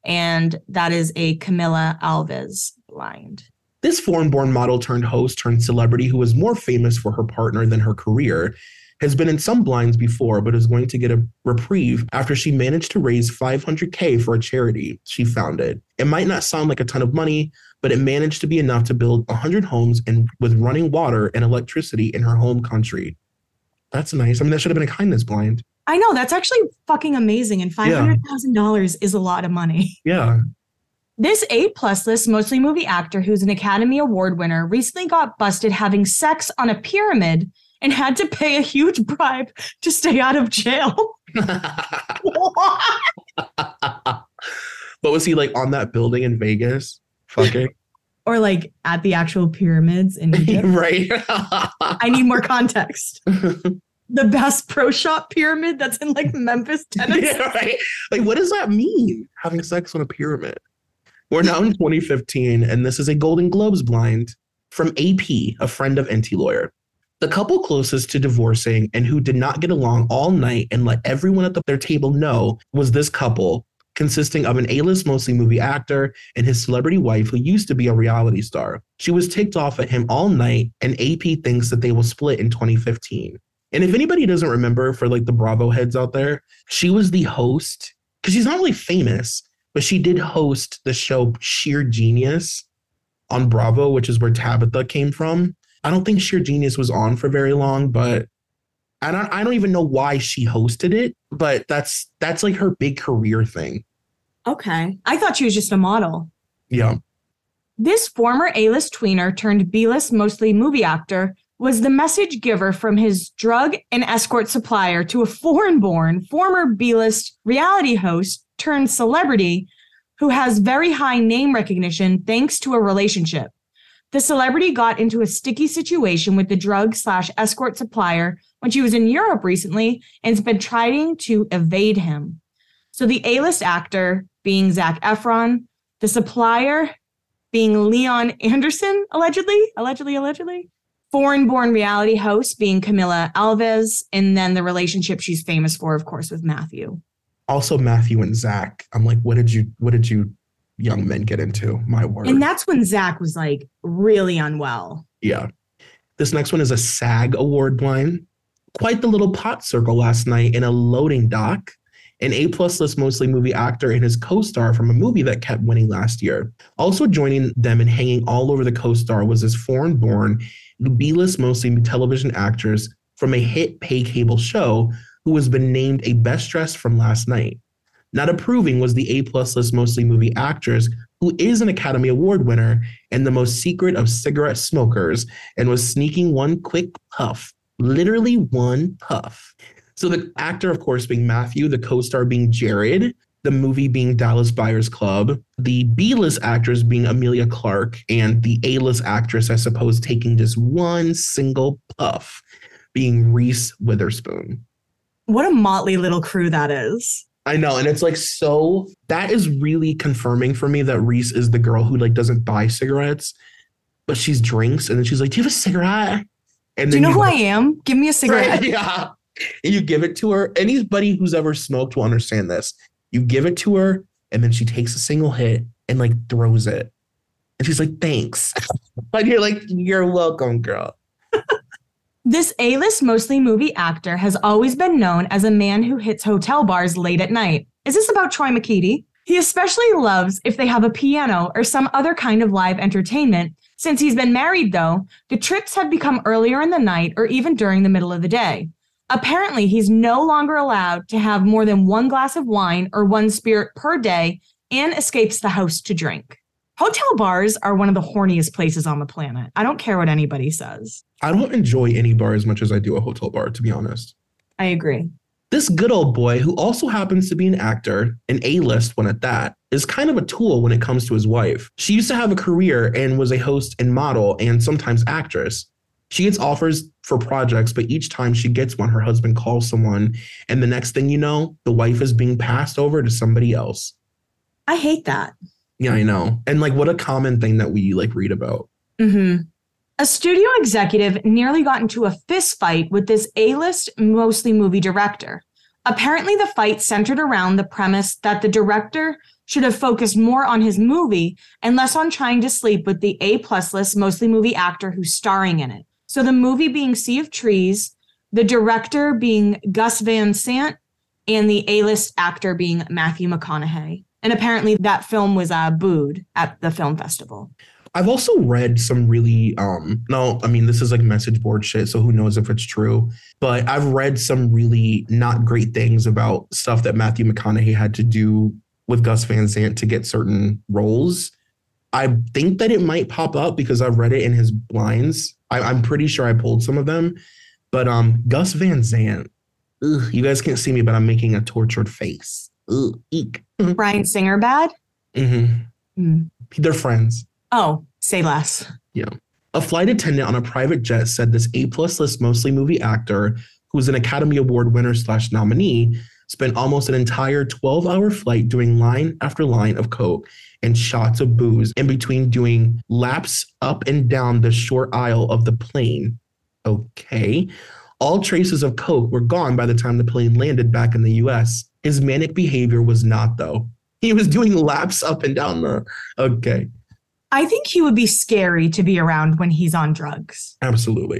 And that is a Camila Alves blind. This foreign-born model turned host turned celebrity who is more famous for her partner than her career has been in some blinds before, but is going to get a reprieve after she managed to raise $500,000 for a charity she founded. It might not sound like a ton of money, but it managed to be enough to build 100 homes and with running water and electricity in her home country. That's nice. I mean, that should have been a kindness blind. I know, that's actually fucking amazing. And $500,000 is a lot of money. Yeah. This A-plus list mostly movie actor who's an Academy Award winner recently got busted having sex on a pyramid and had to pay a huge bribe to stay out of jail. What? But was he like on that building in Vegas? Fucking. Or like at the actual pyramids in Egypt? Right. I need more context. The Bass Pro Shop pyramid that's in like Memphis, Tennessee. Yeah, right? Like, what does that mean? Having sex on a pyramid. We're now in 2015, and this is a Golden Globes blind from AP, a friend of NT Lawyer. The couple closest to divorcing and who did not get along all night and let everyone at their table know was this couple, consisting of an A-list mostly movie actor and his celebrity wife who used to be a reality star. She was ticked off at him all night, and AP thinks that they will split in 2015. And if anybody doesn't remember, for like the Bravo heads out there, she was the host, because she's not really famous, but she did host the show Sheer Genius on Bravo, which is where Tabitha came from. I don't think Sheer Genius was on for very long, but I don't even know why she hosted it, but that's like her big career thing. Okay. I thought she was just a model. Yeah. This former A-list tweener turned B-list mostly movie actor was the message giver from his drug and escort supplier to a foreign-born, former B-list reality host turned celebrity who has very high name recognition thanks to a relationship. The celebrity got into a sticky situation with the drug/escort supplier when she was in Europe recently and has been trying to evade him. So the A-list actor being Zac Efron, the supplier being Leon Anderson, allegedly, foreign-born reality host being Camila Alves, and then the relationship she's famous for, of course, with Matthew. Also Matthew and Zac. I'm like, what did you young men get into? My word. And that's when Zac was like really unwell. Yeah. This next one is a SAG award blind. Quite the little pot circle last night in a loading dock. An A-plus list mostly movie actor and his co-star from a movie that kept winning last year. Also joining them and hanging all over the co-star was his foreign-born B-list mostly television actress from a hit pay cable show who has been named a best dressed from last night. Not approving was the A-plus list mostly movie actress who is an Academy Award winner and the most secret of cigarette smokers and was sneaking one quick puff, literally one puff. So the actor, of course, being Matthew, the co-star being Jared, the movie being Dallas Buyers Club, the B-list actress being Emilia Clarke, and the A-list actress, I suppose, taking just one single puff, being Reese Witherspoon. What a motley little crew that is. I know. And it's like, so that is really confirming for me that Reese is the girl who like doesn't buy cigarettes, but she drinks. And then she's like, do you have a cigarette? And then do you know who I am? Give me a cigarette. Right? Yeah. And you give it to her. Anybody who's ever smoked will understand this. You give it to her, and then she takes a single hit and like throws it. And she's like, thanks. And you're like, you're welcome, girl. This A-list mostly movie actor has always been known as a man who hits hotel bars late at night. Is this about Troy McKeady? He especially loves if they have a piano or some other kind of live entertainment. Since he's been married, though, the trips have become earlier in the night or even during the middle of the day. Apparently, he's no longer allowed to have more than one glass of wine or one spirit per day and escapes the house to drink. Hotel bars are one of the horniest places on the planet. I don't care what anybody says. I don't enjoy any bar as much as I do a hotel bar, to be honest. I agree. This good old boy, who also happens to be an actor, an A-list one at that, is kind of a tool when it comes to his wife. She used to have a career and was a host and model and sometimes actress. She gets offers for projects, but each time she gets one, her husband calls someone. And the next thing you know, the wife is being passed over to somebody else. I hate that. Yeah, I know. And like, what a common thing that we like read about. Mm-hmm. A studio executive nearly got into a fist fight with this A-list, mostly movie director. Apparently, the fight centered around the premise that the director should have focused more on his movie and less on trying to sleep with the A-plus list, mostly movie actor who's starring in it. So the movie being Sea of Trees, the director being Gus Van Sant, and the A-list actor being Matthew McConaughey. And apparently that film was booed at the film festival. I've also read some really, this is like message board shit, so who knows if it's true. But I've read some really not great things about stuff that Matthew McConaughey had to do with Gus Van Sant to get certain roles. I think that it might pop up because I've read it in his blinds. I'm pretty sure I pulled some of them. But Gus Van Sant, you guys can't see me, but I'm making a tortured face. Ugh, eek. Bryan Singer bad? Mm-hmm. Mm. They're friends. Oh, say less. Yeah. A flight attendant on a private jet said this A-plus list mostly movie actor, who's an Academy Award winner/nominee, spent almost an entire 12-hour flight doing line after line of coke and shots of booze in between doing laps up and down the short aisle of the plane. Okay. All traces of coke were gone by the time the plane landed back in the U.S. His manic behavior was not, though. He was doing laps up and down the... Okay. I think he would be scary to be around when he's on drugs. Absolutely.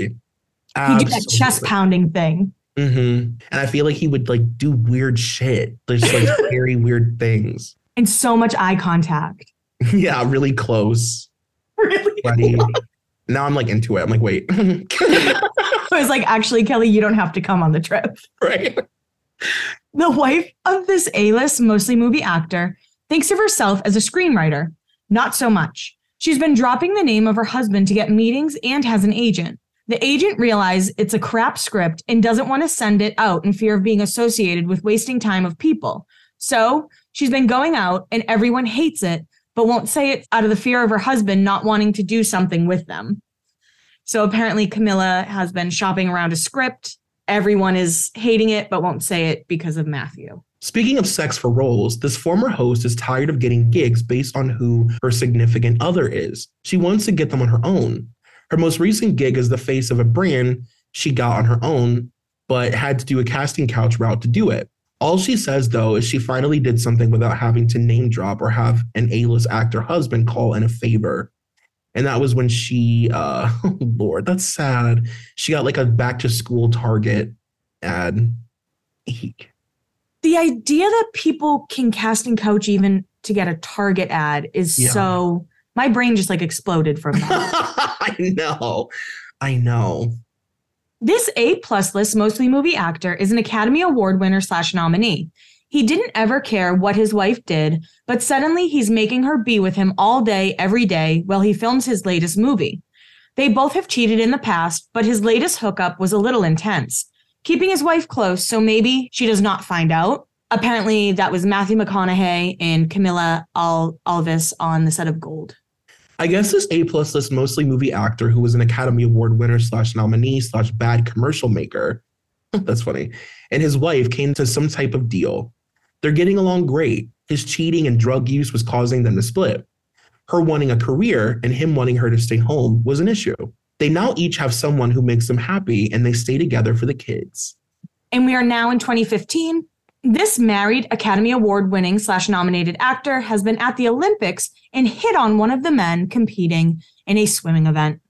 He'd do that chest pounding thing. Mm-hmm. And I feel like he would like do weird shit. There's like very weird things. And so much eye contact. Yeah, really close. Really? Funny. Now I'm like into it. I'm like, wait. I was like, actually, Kelly, you don't have to come on the trip. Right. The wife of this A-list, mostly movie actor, thinks of herself as a screenwriter. Not so much. She's been dropping the name of her husband to get meetings and has an agent. The agent realizes it's a crap script and doesn't want to send it out in fear of being associated with wasting time of people. So she's been going out and everyone hates it, but won't say it out of the fear of her husband not wanting to do something with them. So apparently Camila has been shopping around a script. Everyone is hating it, but won't say it because of Matthew. Speaking of sex for roles, this former host is tired of getting gigs based on who her significant other is. She wants to get them on her own. Her most recent gig is the face of a brand she got on her own, but had to do a casting couch route to do it. All she says, though, is she finally did something without having to name drop or have an A-list actor husband call in a favor. And that was when she, Lord, that's sad. She got like a back to school Target ad. Eek. The idea that people can casting couch even to get a Target ad is so, my brain just like exploded from that. I know. This A-plus list, mostly movie actor, is an Academy Award winner / nominee. He didn't ever care what his wife did, but suddenly he's making her be with him all day, every day, while he films his latest movie. They both have cheated in the past, but his latest hookup was a little intense. Keeping his wife close so maybe she does not find out. Apparently, that was Matthew McConaughey and Camila Alves on the set of Gold. I guess this A-plus list mostly movie actor who was an Academy Award winner / nominee / bad commercial maker, that's funny, and his wife came to some type of deal. They're getting along great. His cheating and drug use was causing them to split. Her wanting a career and him wanting her to stay home was an issue. They now each have someone who makes them happy, and they stay together for the kids. And we are now in 2015. This married Academy Award winning / nominated actor has been at the Olympics and hit on one of the men competing in a swimming event.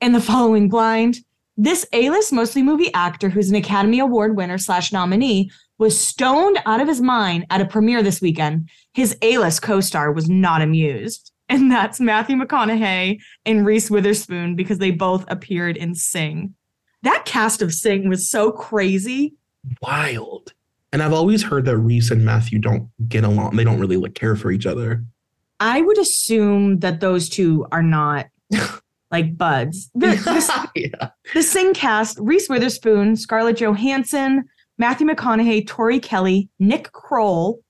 In the following blind, this A-list mostly movie actor who's an Academy Award winner / nominee was stoned out of his mind at a premiere this weekend. His A-list co-star was not amused. And that's Matthew McConaughey and Reese Witherspoon, because they both appeared in Sing. That cast of Sing was so crazy. Wild. And I've always heard that Reese and Matthew don't get along. They don't really like care for each other. I would assume that those two are not like buds. The Sing cast, Reese Witherspoon, Scarlett Johansson, Matthew McConaughey, Tori Kelly, Nick Kroll,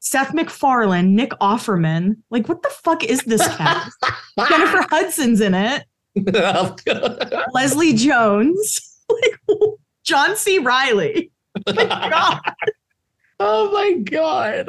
Seth MacFarlane, Nick Offerman. Like, what the fuck is this cast? Jennifer Hudson's in it. Leslie Jones. John C. Reilly. Oh my god.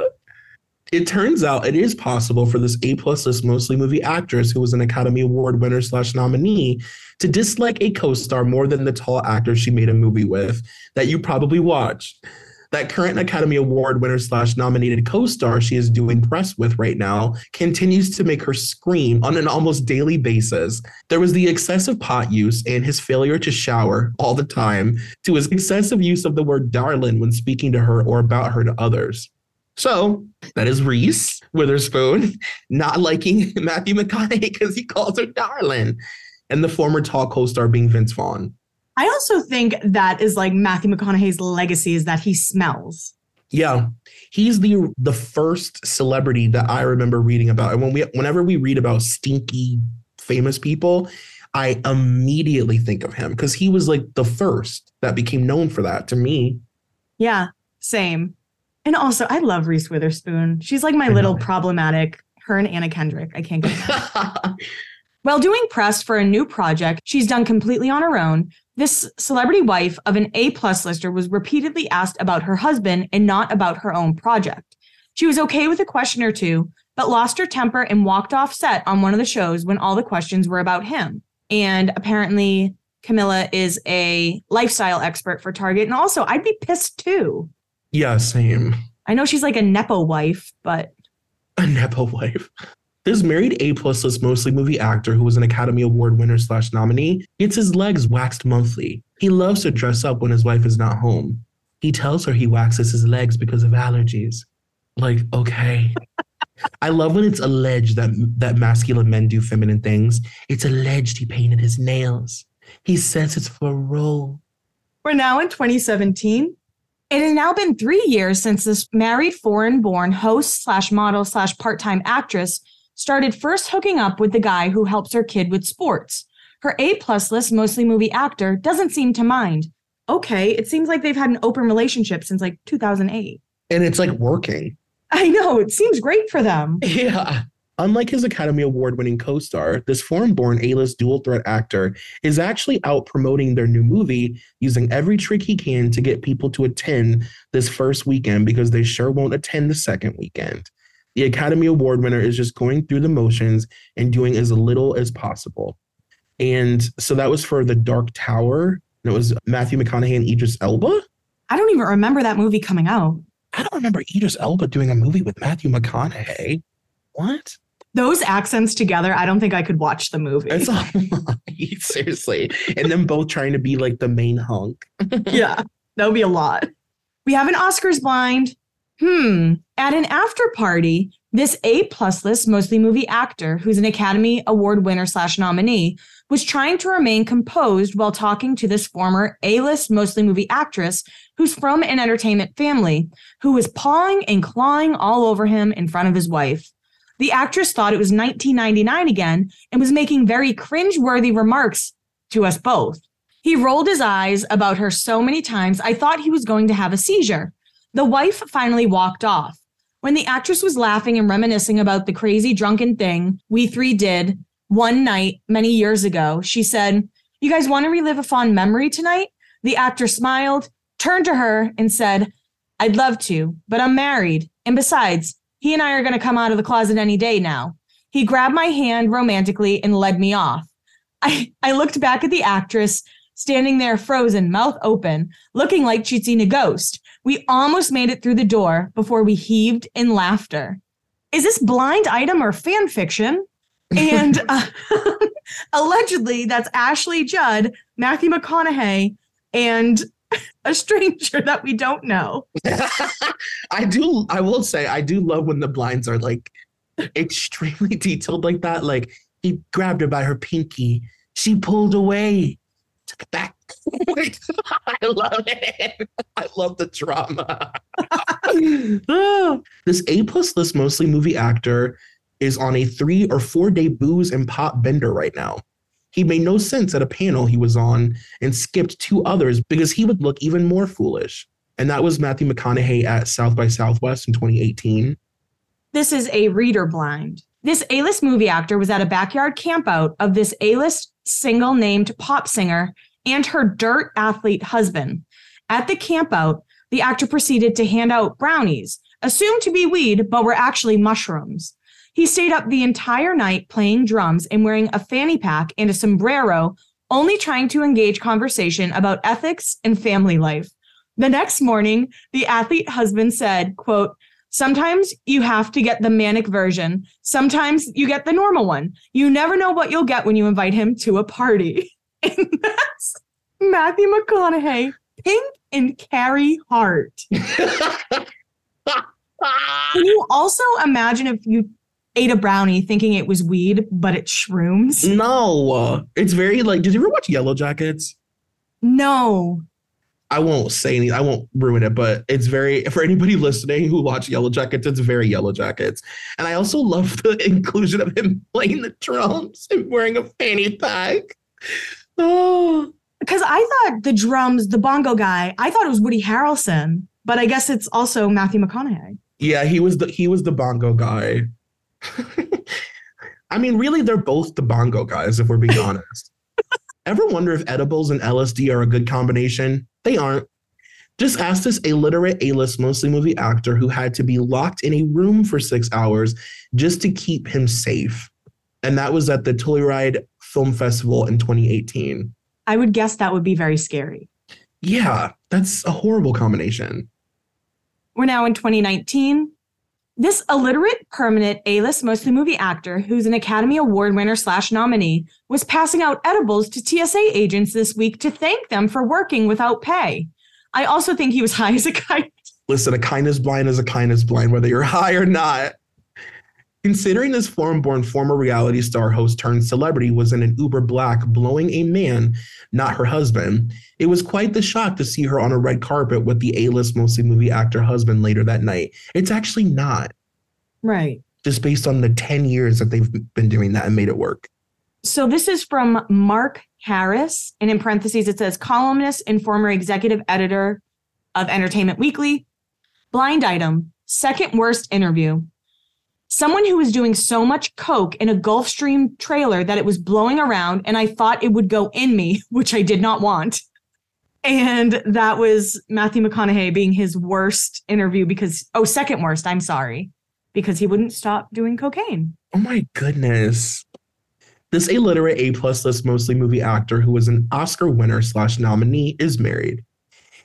It turns out it is possible for this A-plus list mostly movie actress who was an Academy Award winner / nominee to dislike a co-star more than the tall actor she made a movie with that you probably watched. That current Academy Award winner / nominated co-star she is doing press with right now continues to make her scream on an almost daily basis. There was the excessive pot use and his failure to shower all the time, to his excessive use of the word darling when speaking to her or about her to others. So that is Reese Witherspoon not liking Matthew McConaughey because he calls her darling, and the former tall co-star being Vince Vaughn. I also think that is like Matthew McConaughey's legacy, is that he smells. Yeah. He's the first celebrity that I remember reading about. And whenever we read about stinky famous people, I immediately think of him because he was like the first that became known for that to me. Yeah, same. And also, I love Reese Witherspoon. She's like my little problematic, her and Anna Kendrick. I can't get that. While doing press for a new project she's done completely on her own, this celebrity wife of an A-plus lister was repeatedly asked about her husband and not about her own project. She was okay with a question or two, but lost her temper and walked off set on one of the shows when all the questions were about him. And apparently, Camila is a lifestyle expert for Target. And also, I'd be pissed too. Yeah, same. I know she's like a Nepo wife, but... A Nepo wife. This married A-plus list mostly movie actor who was an Academy Award winner / nominee gets his legs waxed monthly. He loves to dress up when his wife is not home. He tells her he waxes his legs because of allergies. Like, okay. I love when it's alleged that masculine men do feminine things. It's alleged he painted his nails. He says it's for a role. We're now in 2017. It has now been 3 years since this married foreign-born host / model / part-time actress started first hooking up with the guy who helps her kid with sports. Her A-plus list, mostly movie actor, doesn't seem to mind. Okay, it seems like they've had an open relationship since like 2008. And it's like working. I know. It seems great for them. Yeah. Unlike his Academy Award-winning co-star, this foreign-born A-list dual-threat actor is actually out promoting their new movie using every trick he can to get people to attend this first weekend because they sure won't attend the second weekend. The Academy Award winner is just going through the motions and doing as little as possible. And so that was for The Dark Tower, and it was Matthew McConaughey and Idris Elba? I don't even remember that movie coming out. I don't remember Idris Elba doing a movie with Matthew McConaughey. What? Those accents together, I don't think I could watch the movie. It's a lot. Seriously. And them both trying to be like the main hunk. Yeah, that would be a lot. We have an Oscars blind. At an after party, this A-plus list, mostly movie actor, who's an Academy Award winner / nominee, was trying to remain composed while talking to this former A-list, mostly movie actress who's from an entertainment family, who was pawing and clawing all over him in front of his wife. The actress thought it was 1999 again and was making very cringe-worthy remarks to us both. He rolled his eyes about her so many times, I thought he was going to have a seizure. The wife finally walked off. When the actress was laughing and reminiscing about the crazy drunken thing we three did one night many years ago, she said, "You guys want to relive a fond memory tonight?" The actor smiled, turned to her, and said, "I'd love to, but I'm married. And besides, he and I are going to come out of the closet any day now." He grabbed my hand romantically and led me off. I looked back at the actress standing there frozen, mouth open, looking like she'd seen a ghost. We almost made it through the door before we heaved in laughter. Is this blind item or fan fiction? And allegedly, that's Ashlee Judd, Matthew McConaughey, and a stranger that we don't know. I will say, I do love when the blinds are like extremely detailed like that. Like, he grabbed her by her pinky. She pulled away. Took it back. I love it. I love the drama. This A-plus list, mostly movie actor, is on a 3 or 4 day booze and pop bender right now. He made no sense at a panel he was on and skipped 2 others because he would look even more foolish. And that was Matthew McConaughey at South by Southwest in 2018. This is a reader blind. This A-list movie actor was at a backyard campout of this A-list single-named pop singer and her dirt athlete husband. At the campout, the actor proceeded to hand out brownies, assumed to be weed, but were actually mushrooms. He stayed up the entire night playing drums and wearing a fanny pack and a sombrero, only trying to engage conversation about ethics and family life. The next morning, the athlete husband said, quote, "Sometimes you have to get the manic version. Sometimes you get the normal one. You never know what you'll get when you invite him to a party." And that's Matthew McConaughey, Pink and Carrie Hart. Can you also imagine if you ate a brownie thinking it was weed, but it's shrooms? No, it's very like, did you ever watch Yellow Jackets? No. I won't say anything. I won't ruin it, but it's very, for anybody listening who watched Yellow Jackets, it's very Yellow Jackets. And I also love the inclusion of him playing the drums and wearing a fanny pack. Oh, because I thought the drums, the bongo guy, I thought it was Woody Harrelson, but I guess it's also Matthew McConaughey. Yeah, he was the bongo guy. I mean, really, they're both the bongo guys, if we're being honest. Ever wonder if edibles and LSD are a good combination? They aren't. Just ask this illiterate A-list, mostly movie actor who had to be locked in a room for 6 hours just to keep him safe. And that was at the Telluride Film Festival in 2018. I would guess that would be very scary. Yeah, that's a horrible combination. We're now in 2019. This illiterate, permanent A-list, mostly movie actor who's an Academy Award winner / nominee was passing out edibles to TSA agents this week to thank them for working without pay. I also think he was high as a kite. Listen, a kindness blind is a kindness blind, whether you're high or not. Considering this foreign-born former reality star host turned celebrity was in an Uber Black blowing a man, not her husband, it was quite the shock to see her on a red carpet with the A-list mostly movie actor husband later that night. It's actually not. Right. Just based on the 10 years that they've been doing that and made it work. So this is from Mark Harris, and in parentheses it says columnist and former executive editor of Entertainment Weekly. Blind item. Second worst interview. Someone who was doing so much coke in a Gulfstream trailer that it was blowing around and I thought it would go in me, which I did not want. And that was Matthew McConaughey being his worst interview because, second worst, I'm sorry, because he wouldn't stop doing cocaine. Oh my goodness. This illiterate A-plus list mostly movie actor who was an Oscar winner / nominee is married.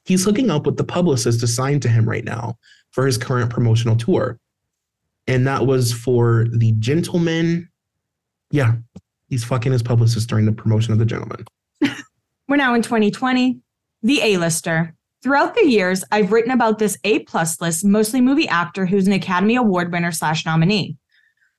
He's hooking up with the publicist assigned to him right now for his current promotional tour. And that was for The Gentleman. Yeah, he's fucking his publicist during the promotion of The Gentleman. We're now in 2020. The A-lister. Throughout the years, I've written about this A-plus list, mostly movie actor who's an Academy Award winner / nominee.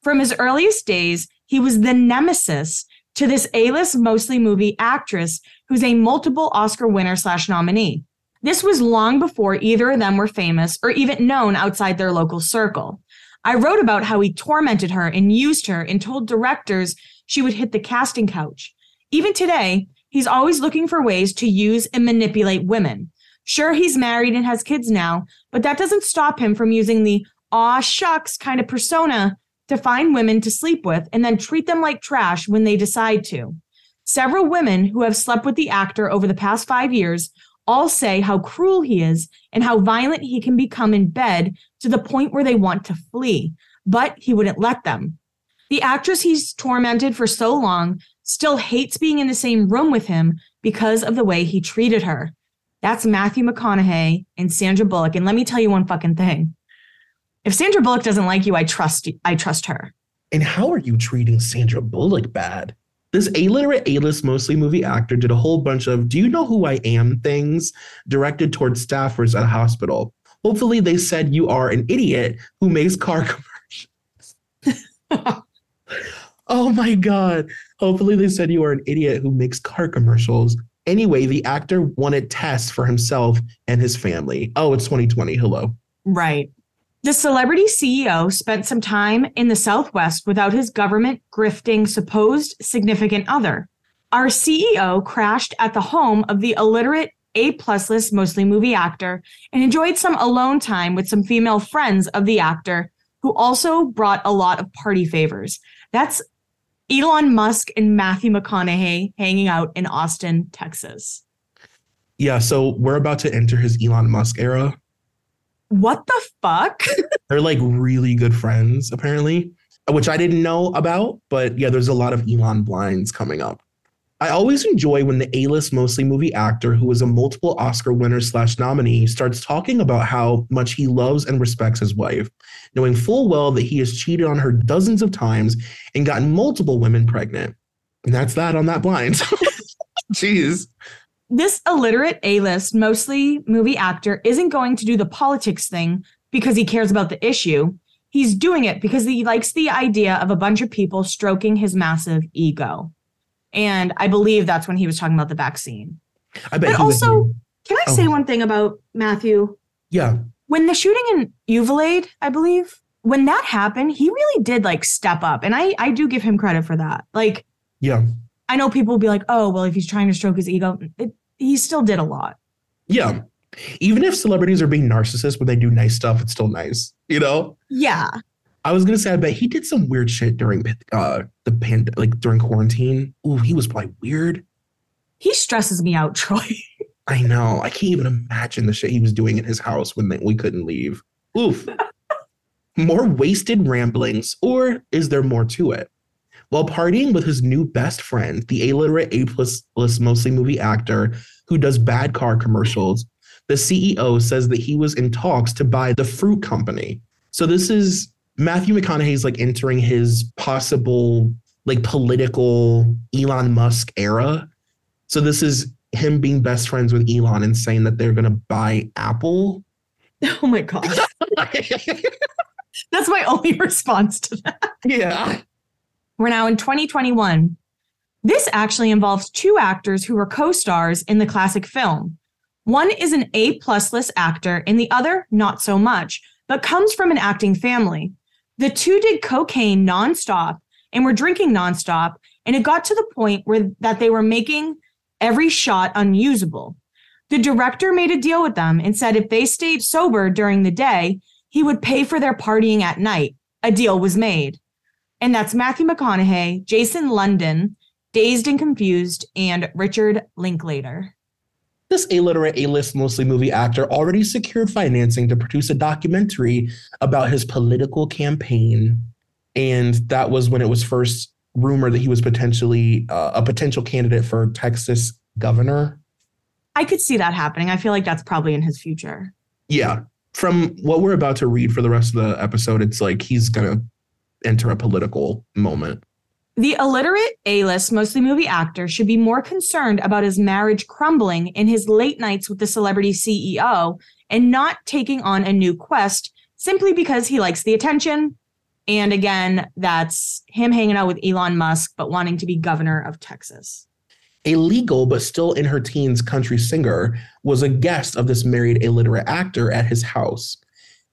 From his earliest days, he was the nemesis to this A-list, mostly movie actress who's a multiple Oscar winner / nominee. This was long before either of them were famous or even known outside their local circle. I wrote about how he tormented her and used her and told directors she would hit the casting couch. Even today, he's always looking for ways to use and manipulate women. Sure, he's married and has kids now, but that doesn't stop him from using the aw shucks kind of persona to find women to sleep with and then treat them like trash when they decide to. Several women who have slept with the actor over the past 5 years all say how cruel he is and how violent he can become in bed to the point where they want to flee, but he wouldn't let them. The actress he's tormented for so long still hates being in the same room with him because of the way he treated her. That's Matthew McConaughey and Sandra Bullock. And let me tell you one fucking thing. If Sandra Bullock doesn't like you, I trust her. And how are you treating Sandra Bullock bad? This illiterate A-list mostly movie actor did a whole bunch of do you know who I am things directed towards staffers at a hospital. Hopefully they said you are an idiot who makes car commercials. Oh my God. Hopefully they said you are an idiot who makes car commercials. Anyway, the actor wanted tests for himself and his family. Oh, it's 2020. Hello. Right. The celebrity CEO spent some time in the Southwest without his government grifting supposed significant other. Our CEO crashed at the home of the illiterate A-plus list mostly movie actor and enjoyed some alone time with some female friends of the actor who also brought a lot of party favors. That's Elon Musk and Matthew McConaughey hanging out in Austin, Texas. Yeah, so we're about to enter his Elon Musk era. What the fuck? They're like really good friends, apparently, which I didn't know about. But yeah, there's a lot of Elon blinds coming up. I always enjoy when the A-list mostly movie actor who is a multiple Oscar winner / nominee starts talking about how much he loves and respects his wife, knowing full well that he has cheated on her dozens of times and gotten multiple women pregnant. And that's that on that blind. Jeez. This illiterate A-list, mostly movie actor, isn't going to do the politics thing because he cares about the issue. He's doing it because he likes the idea of a bunch of people stroking his massive ego. And I believe that's when he was talking about the vaccine. I bet. But also, can I say one thing about Matthew? Yeah. When the shooting in Uvalde, I believe, when that happened, he really did like step up. And I do give him credit for that. Like, yeah, I know people will be like, oh, well, if he's trying to stroke his ego, he still did a lot. Yeah. Even if celebrities are being narcissists when they do nice stuff, it's still nice, you know? Yeah. I was going to say, I bet he did some weird shit during the pandemic, like during quarantine. Ooh, he was probably weird. He stresses me out, Troy. I know. I can't even imagine the shit he was doing in his house when we couldn't leave. Oof. More wasted ramblings, or is there more to it? While partying with his new best friend, the illiterate A-plus list mostly movie actor who does bad car commercials, the CEO says that he was in talks to buy the fruit company. So this is Matthew McConaughey's like entering his possible like political Elon Musk era. So this is him being best friends with Elon and saying that they're going to buy Apple. Oh, my God. That's my only response to that. Yeah. We're now in 2021. This actually involves two actors who were co-stars in the classic film. One is an A-plus list actor and the other not so much, but comes from an acting family. The two did cocaine nonstop and were drinking nonstop, and it got to the point where that they were making every shot unusable. The director made a deal with them and said if they stayed sober during the day, He would pay for their partying at night. A deal was made. And that's Matthew McConaughey, Jason London, Dazed and Confused, and Richard Linklater. This illiterate A-list mostly movie actor already secured financing to produce a documentary about his political campaign. And that was when it was first rumored that he was potentially a potential candidate for Texas governor. I could see that happening. I feel like that's probably in his future. Yeah. From what we're about to read for the rest of the episode, it's like he's going to enter a political moment. The illiterate A-list, mostly movie actor, should be more concerned about his marriage crumbling in his late nights with the celebrity CEO and not taking on a new quest simply because he likes the attention. And again, that's him hanging out with Elon Musk, but wanting to be governor of Texas. A legal but still in her teens country singer was a guest of this married illiterate actor at his house.